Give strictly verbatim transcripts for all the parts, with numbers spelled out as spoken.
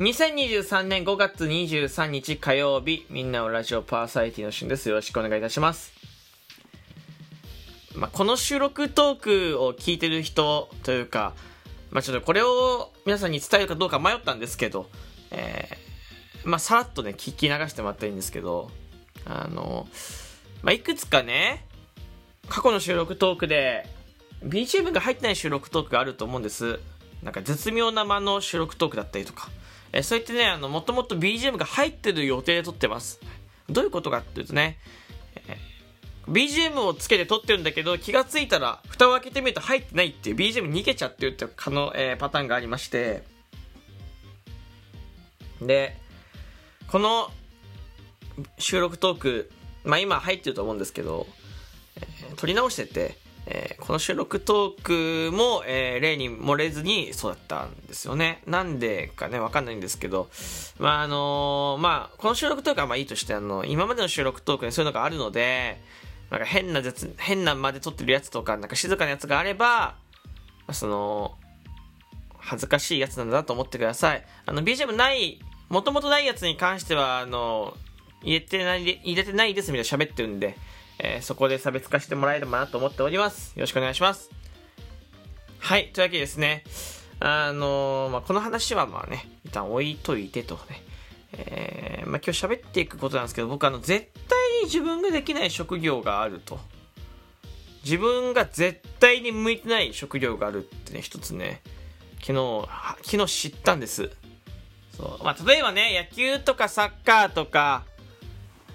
にせんにじゅうさんねんごがつにじゅうさんにち火曜日、みんなのラジオパーソナリティのしゅんです。よろしくお願いいたします。まあ、この収録トークを聞いてる人というか、まあ、ちょっとこれを皆さんに伝えるかどうか迷ったんですけど、えー、まあさらっとね聞き流してもらったらいいんですけど、あの、まあ、いくつかね過去の収録トークで ビージーエム が入ってない収録トークがあると思うんです。なんか絶妙な間の収録トークだったりとか、えー、そういってね、あのもともと ビージーエム が入ってる予定で撮ってます。どういうことかっていうとね、えービージーエム をつけて撮ってるんだけど、気がついたら蓋を開けてみると入ってないっていう、 ビージーエム 逃げちゃってるっていう可能、えー、パターンがありまして、でこの収録トーク、まあ今入ってると思うんですけど、えー、撮り直してて、えー、この収録トークも、えー、例に漏れずにそうだったんですよね。なんでかね分かんないんですけど、まああのー、まあこの収録トークはまあいいとして、あの今までの収録トークにそういうのがあるので、なんか変な絶変な間で撮ってるやつとか、なんか静かなやつがあれば、その恥ずかしいやつなんだと思ってください。あの ビージーエム ないもともとないやつに関しては、あの入れてない入れてないですみたいな喋ってるんで、えー、そこで差別化してもらえればなと思っております。よろしくお願いします。はい、というわけでですね、あのー、まあ、この話はまあね一旦置いといてとね、えー、まあ今日喋っていくことなんですけど、僕あの絶対自分ができない職業があると、自分が絶対に向いてない職業があるってね、一つね昨日昨日知ったんです。そう、まあ、例えばね野球とかサッカーとか、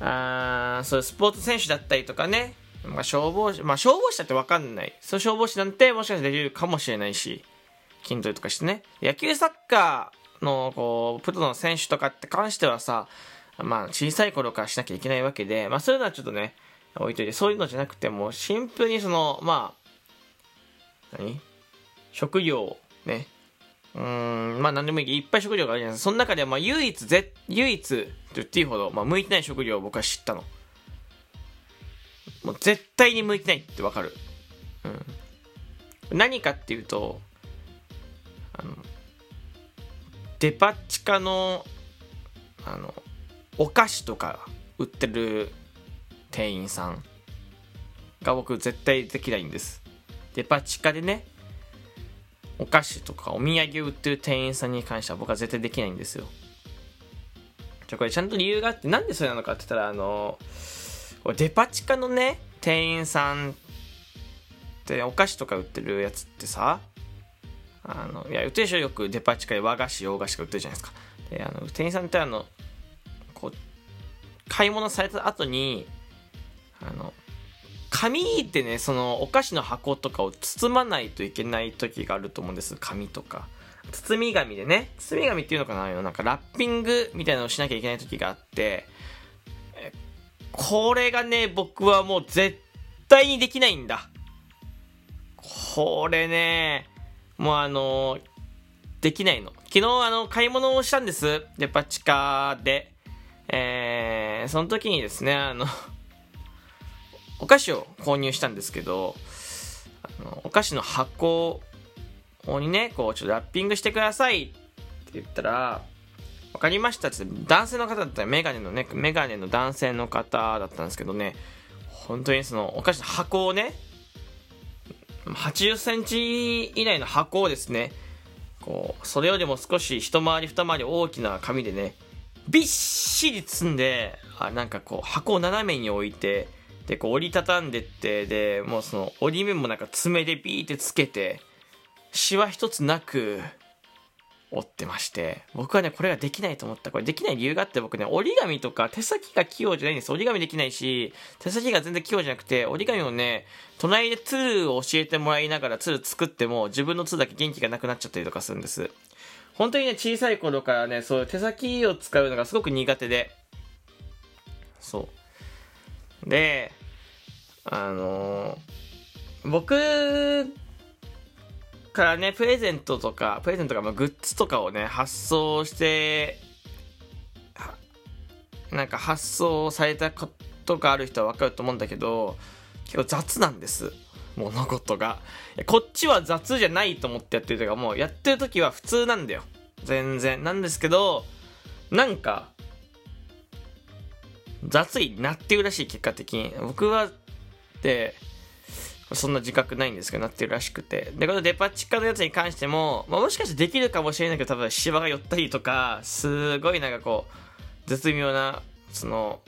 あーそういうスポーツ選手だったりとかね、まあ、消防士、まあ、消防士だって分かんない、その消防士なんてもしかしたらできるかもしれないし、筋トレとかしてね、野球サッカーのこうプロの選手とかって関してはさ、まあ、小さい頃からしなきゃいけないわけで、まあ、そういうのはちょっとね置いといて、そういうのじゃなくてもシンプルにそのまあ何職業ね、うーんまあ何でもいい、いっぱい職業があるじゃないですか。その中でまあ唯一ぜ唯一と言っていいほど、まあ、向いてない職業を僕は知ったの。もう絶対に向いてないってわかる、うん、何かっていうと、あのデパ地下のあのお菓子とか売ってる店員さんが僕絶対できないんです。デパ地下でねお菓子とかお土産を売ってる店員さんに関しては僕は絶対できないんですよ。じゃこれちゃんと理由があって、なんでそれなのかって言ったら、あのデパ地下のね店員さんってお菓子とか売ってるやつってさ、あのいや売ってるでしょ、よくデパ地下で和菓子洋菓子が売ってるじゃないですか。であの店員さんってあのこう買い物された後にあの紙でねそのお菓子の箱とかを包まないといけない時があると思うんです。紙とか包み紙でね、包み紙っていうのかな、なんかラッピングみたいなのをしなきゃいけない時があって、これがね僕はもう絶対にできないんだ。これねもうあのできないの。昨日あの買い物をしたんです、デパ地下で。えー、その時にですね、あのお菓子を購入したんですけど、あのお菓子の箱にねこうちょっとラッピングしてくださいって言ったら、分かりましたって男性の方だったらメガネのねメガネの男性の方だったんですけどね、本当にそのお菓子の箱をねはちじゅっセンチ以内の箱をですね、こうそれよりも少し一回り二回り大きな紙でねびっしり包んで、あなんかこう箱を斜めに置いて、でこう折りたたんでって、でもうその折り目もなんか爪でビーってつけてシワ一つなく折ってまして、僕はねこれができないと思った。これできない理由があって、僕ね折り紙とか手先が器用じゃないんです。折り紙できないし手先が全然器用じゃなくて、折り紙をね隣でツールを教えてもらいながらツール作っても自分のツールだけ元気がなくなっちゃったりとかするんです。本当にね小さい頃からねそういう手先を使うのがすごく苦手で、そうであのー、僕からねプレゼントとかプレゼントとか、まあ、グッズとかをね発送してなんか発送されたことがある人は分かると思うんだけど、結構雑なんです、物事が。こっちは雑じゃないと思ってやってるというか、もうやってる時は普通なんだよ。全然なんですけど、なんか雑になってるらしい。結果的に僕はってそんな自覚ないんですけどなってるらしくて、でこのデパ地下のやつに関しても、まあ、もしかしてできるかもしれないけど、多分シワが寄ったりとか、すごいなんかこう絶妙なその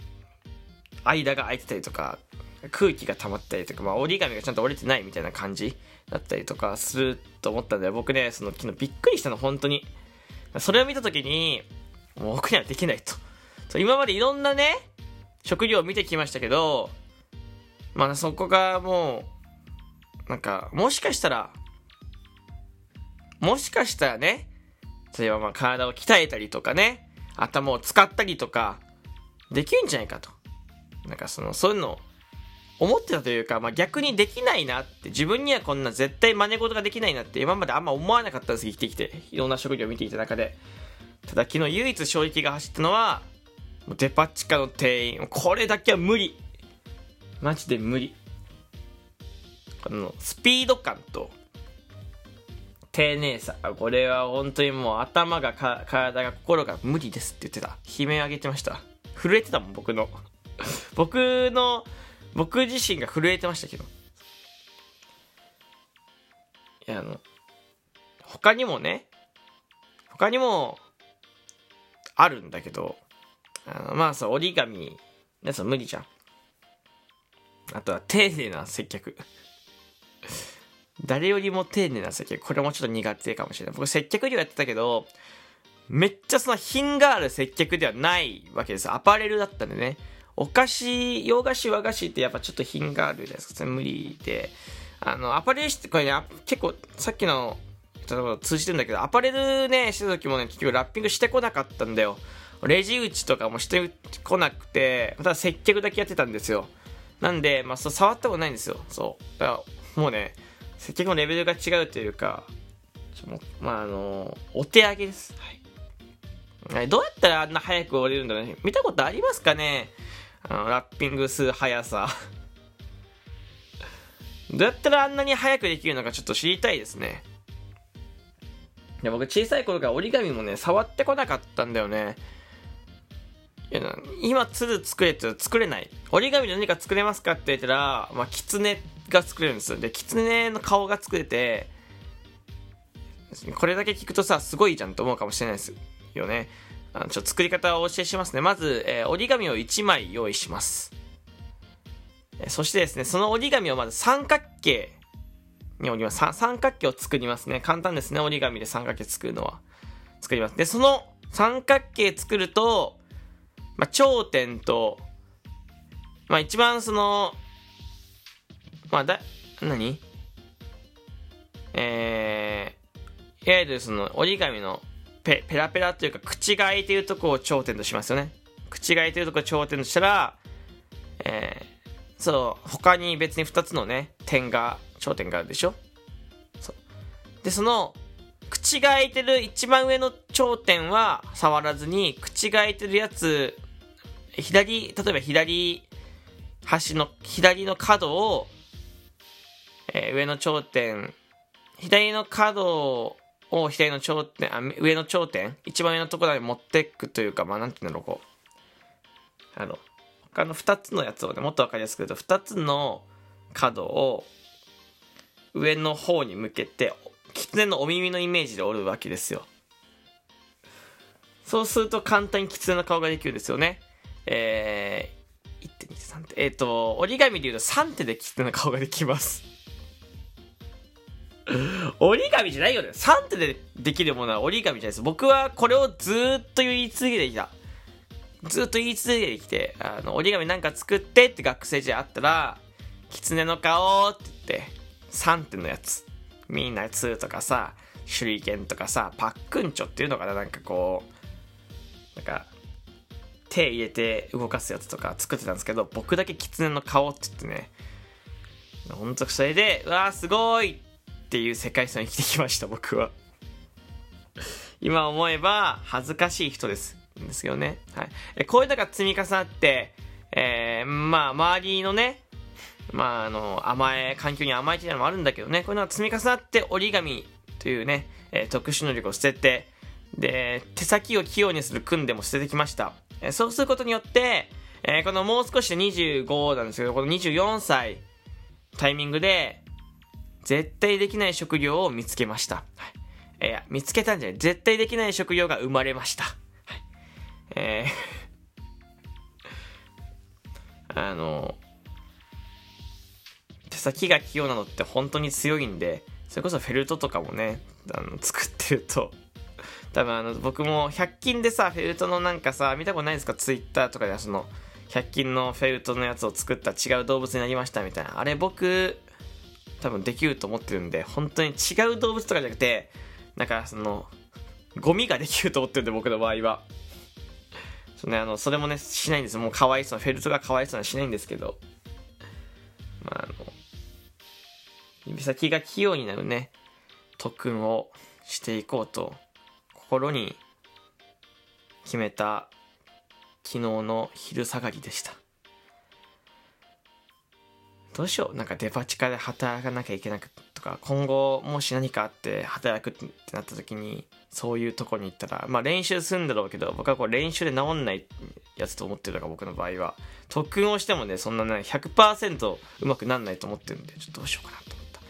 間が空いてたりとか、空気が溜まったりとか、まあ、折り紙がちゃんと折れてないみたいな感じだったりとかすると思ったんで、僕ねその昨日びっくりしたの本当に。それを見た時にもう僕にはできないと。今までいろんなね職業を見てきましたけど、まあそこがもうなんかもしかしたらもしかしたらね、例えばまあ体を鍛えたりとかね、頭を使ったりとかできるんじゃないかと、なんかそのそういうのを思ってたというか、まあ、逆にできないなって、自分にはこんな絶対真似事ができないなって今まであんま思わなかったんです。生きてきていろんな職業を見ていた中で、ただ昨日唯一衝撃が走ったのはデパ地下の店員。これだけは無理、マジで無理。このスピード感と丁寧さ、これは本当にもう頭がか体が心が無理ですって言ってた。悲鳴上げてました。震えてたもん僕の僕の僕自身が震えてましたけど。いや、あの他にもね他にもあるんだけど、あのまあそう折り紙やつは無理じゃん。あとは丁寧な接客誰よりも丁寧な接客、これもちょっと苦手かもしれない。僕接客業やってたけど、めっちゃその品がある接客ではないわけです。アパレルだったんでね、お菓子、洋菓子、和菓子ってやっぱちょっと品があるじゃないですか。無理で、あのアパレルしてこれね、結構さっきの通じてるんだけど、アパレルねしてた時もね結局ラッピングしてこなかったんだよ。レジ打ちとかもしてこなくて、ただ接客だけやってたんですよ。なんでまあそう触ったことないんですよ。そうだからもうね接客のレベルが違うというか、まああのお手上げです、はい。どうやったらあんな早く折れるんだろうね。見たことありますかね。あのラッピングする速さどうやったらあんなに速くできるのかちょっと知りたいですね。いや僕小さい頃から折り紙もね触ってこなかったんだよね。いや今つる作れって作れない。折り紙で何か作れますかって言ったら、まあ、キツネが作れるんですよ。でキツネの顔が作れて、これだけ聞くとさすごいじゃんと思うかもしれないですよね。あのちょっと作り方をお教えしますね。まず、えー、折り紙をいちまい用意します、えー、そしてですねその折り紙をまず三角形に折ります。三角形を作りますね。簡単ですね。折り紙で三角形作るのは作ります。でその三角形作ると、まあ、頂点と、まあ、一番そのまあだ何えー、いわゆるその折り紙のペ, ペラペラというか口が開いているところを頂点としますよね。口が開いているところを頂点としたら、えー、そう他に別にふたつのね点が頂点があるでしょ。そうでその口が開いてる一番上の頂点は触らずに、口が開いてるやつ左例えば左端の左の角を、えー、上の頂点左の角をを左の頂点あ上の頂点一番上のところに持ってくというか、まあなんていうんだろう、こうあの他のふたつのやつをねもっと分かりやすく言うと、ふたつの角を上の方に向けて狐のお耳のイメージで折るわけですよ。そうすると簡単に狐の顔ができるんですよね。えー、いってんにさん 手えっ、ー、と折り紙で言うとさんてで狐の顔ができます折り紙じゃないよね。さんてでできるものは折り紙じゃないです。僕はこれをずっと言い続けてきたずっと言い続けてきてあの折り紙なんか作ってって学生時代あったら、狐の顔って言ってさんてのやつ、みんなにとかさ手裏剣とかさパックンチョっていうのかな、なんかこうなんか手入れて動かすやつとか作ってたんですけど、僕だけ狐の顔って言ってね、ほんとそれでうわーすごいっていう世界線を生きてきました僕は今思えば恥ずかしい人ですですよね、はい、えこういうのが積み重なって、えー、まあ周りのね、まあ、あの甘え環境に甘えてるのもあるんだけどね、こういうのが積み重なって折り紙というね、えー、特殊能力を捨てて、で、手先を器用にする訓練も捨ててきました。えそうすることによって、えー、このもう少しでにじゅうごなんですけど、このにじゅうよんさいタイミングで絶対できない職業を見つけました、はいえー、いや見つけたんじゃない、絶対できない職業が生まれました、はいえー、あの手先が器用なのって本当に強いんで、それこそフェルトとかもね、あの作ってると多分あの僕もひゃく均でさ、フェルトのなんかさ、見たことないですか、ツイッターとかでそのひゃく均のフェルトのやつを作った違う動物になりましたみたいな、あれ僕多分できると思ってるんで、本当に違う動物とかじゃなくて、なんかそのゴミができると思ってるんで、僕の場合は そ, の、ね、あのそれもねしないんです。もうかわいそう、フェルトがかわいそうなのはしないんですけど、まああの指先が器用になるね特訓をしていこうと心に決めた昨日の昼下がりでした。どうしよう、なんかデパ地下で働かなきゃいけなくとか、今後もし何かあって働くってなった時にそういうとこに行ったら、まあ練習するんだろうけど、僕はこう練習で治んないやつと思ってるから、僕の場合は特訓をしてもね、そんなね ひゃくパーセント うまくなんないと思ってるんで、ちょっとどうしようかなと思った。ま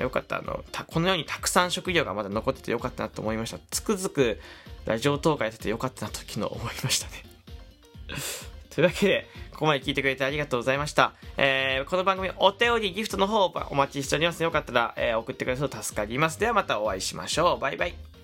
あ、よかった、あのたこのようにたくさん職業がまだ残っててよかったなと思いました。つくづくラジオ東海やっててよかったなと昨日思いましたねというわけで、ここまで聞いてくれてありがとうございました。えー、この番組お便りギフトの方をお待ちしております。よかったら、えー、送ってくれると助かります。ではまたお会いしましょう。バイバイ。